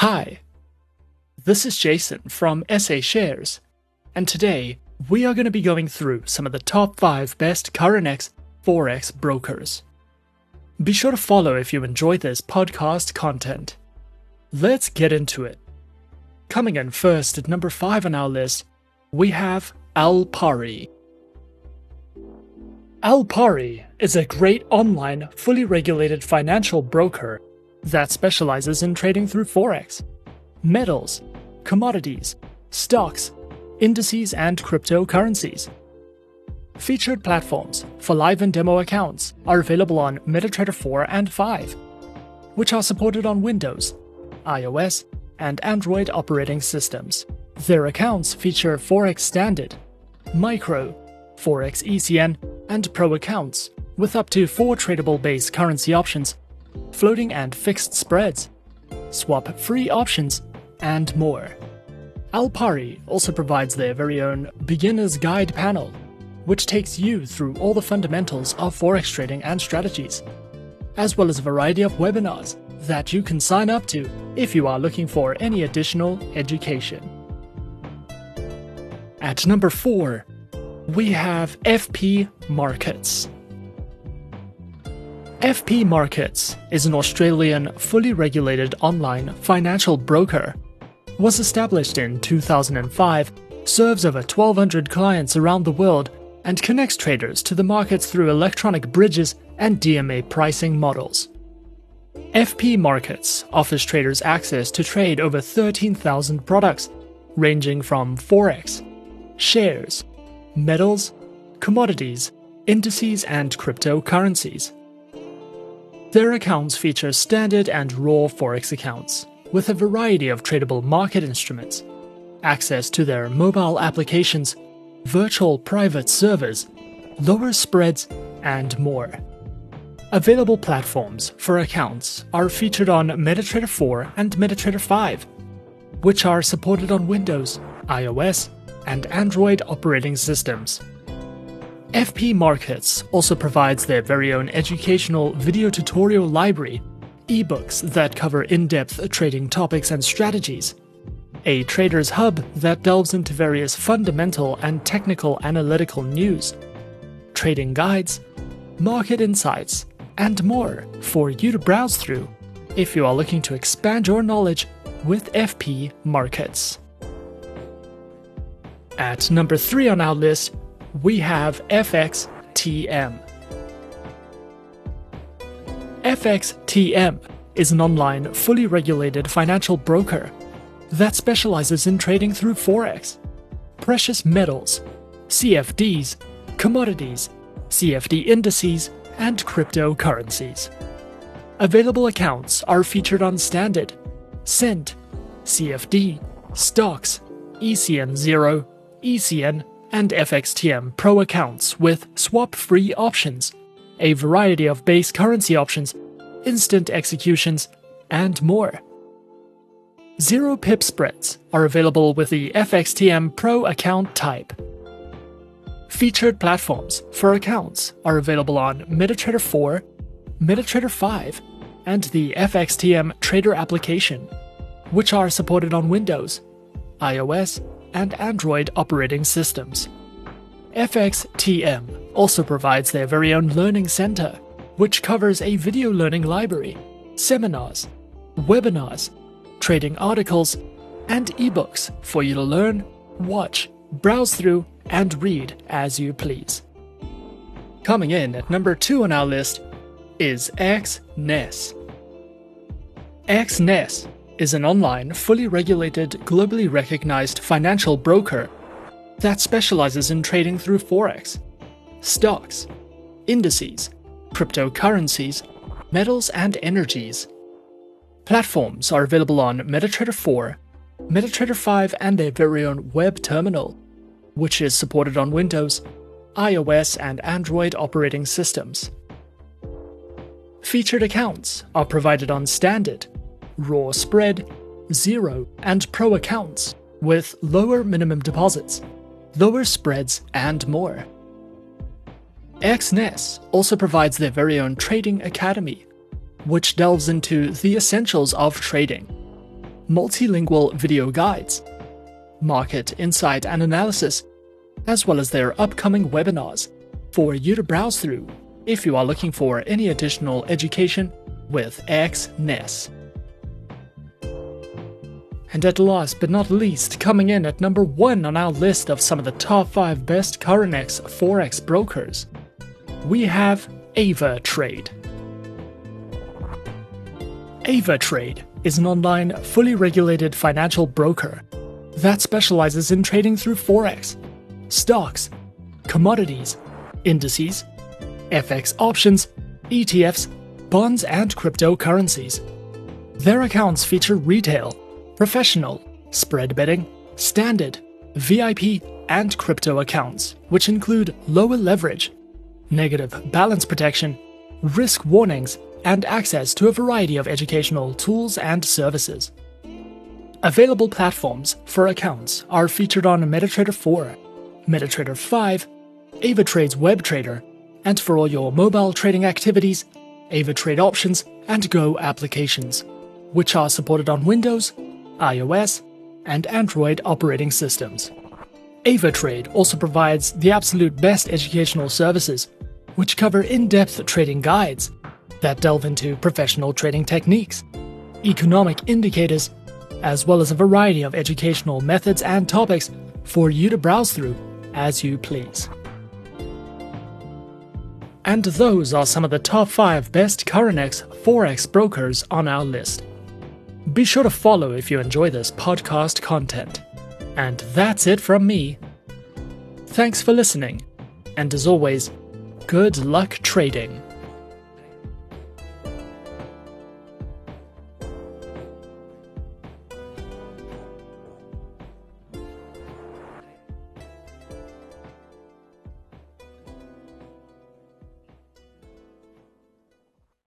Hi, this is Jason from SA Shares, and today we are going to be going through some of the top 5 best Currenex Forex brokers. Be sure to follow if you enjoy this podcast content. Let's get into it. Coming in first at number 5 on our list, we have Alpari. Alpari is a great online, fully regulated financial broker that specializes in trading through Forex, metals, commodities, stocks, indices, and cryptocurrencies. Featured platforms for live and demo accounts are available on MetaTrader 4 and 5, which are supported on Windows, iOS, and Android operating systems. Their accounts feature Forex Standard, Micro, Forex ECN, and Pro accounts, with up to 4 tradable base currency options, floating and fixed spreads, swap-free options, and more. Alpari also provides their very own Beginner's Guide panel, which takes you through all the fundamentals of Forex trading and strategies, as well as a variety of webinars that you can sign up to if you are looking for any additional education. At number 4, we have FP Markets. FP Markets is an Australian, fully regulated online financial broker. Was established in 2005, serves over 1,200 clients around the world, and connects traders to the markets through electronic bridges and DMA pricing models. FP Markets offers traders access to trade over 13,000 products, ranging from Forex, shares, metals, commodities, indices, and cryptocurrencies. Their accounts feature standard and raw Forex accounts, with a variety of tradable market instruments, access to their mobile applications, virtual private servers, lower spreads, and more. Available platforms for accounts are featured on MetaTrader 4 and MetaTrader 5, which are supported on Windows, iOS, and Android operating systems. FP Markets also provides their very own educational video tutorial library, ebooks that cover in-depth trading topics and strategies, a trader's hub that delves into various fundamental and technical analytical news, trading guides, market insights, and more for you to browse through if you are looking to expand your knowledge with FP Markets. At number 3 on our list, we have FXTM. FXTM is an online, fully regulated financial broker that specializes in trading through Forex, precious metals, CFDs, commodities, CFD indices, and cryptocurrencies. Available accounts are featured on Standard, Cent, CFD, Stocks, ECN0, ECN, and FXTM Pro accounts with swap-free options, a variety of base currency options, instant executions, and more. Zero pip spreads are available with the FXTM Pro account type. Featured platforms for accounts are available on MetaTrader 4, MetaTrader 5, and the FXTM Trader application, which are supported on Windows, iOS, and Android operating systems. FXTM also provides their very own learning center, which covers a video learning library, seminars, webinars, trading articles, and ebooks for you to learn, watch, browse through, and read as you please. Coming in at number 2 on our list is Exness. Exness is an online, fully regulated, globally recognized financial broker that specializes in trading through Forex, stocks, indices, cryptocurrencies, metals, and energies. Platforms are available on MetaTrader 4, MetaTrader 5, and their very own web terminal, which is supported on Windows, iOS, and Android operating systems. Featured accounts are provided on Standard, Raw Spread, Zero, and Pro accounts with lower minimum deposits, lower spreads, and more. Exness also provides their very own Trading Academy, which delves into the essentials of trading, multilingual video guides, market insight and analysis, as well as their upcoming webinars for you to browse through if you are looking for any additional education with Exness. And at last but not least, coming in at number 1 on our list of some of the top 5 best Currenex Forex brokers, we have AvaTrade. AvaTrade is an online, fully regulated financial broker that specializes in trading through Forex, stocks, commodities, indices, FX options, ETFs, bonds, and cryptocurrencies. Their accounts feature retail, professional, spread betting, standard, VIP, and crypto accounts, which include lower leverage, negative balance protection, risk warnings, and access to a variety of educational tools and services. Available platforms for accounts are featured on MetaTrader 4, MetaTrader 5, AvaTrade's web trader, and for all your mobile trading activities, AvaTrade Options and Go applications, which are supported on Windows, iOS, and Android operating systems. AvaTrade also provides the absolute best educational services, which cover in-depth trading guides that delve into professional trading techniques, economic indicators, as well as a variety of educational methods and topics for you to browse through as you please. And those are some of the top 5 best Currenex Forex brokers on our list. Be sure to follow if you enjoy this podcast content. And that's it from me. Thanks for listening, and as always, good luck trading.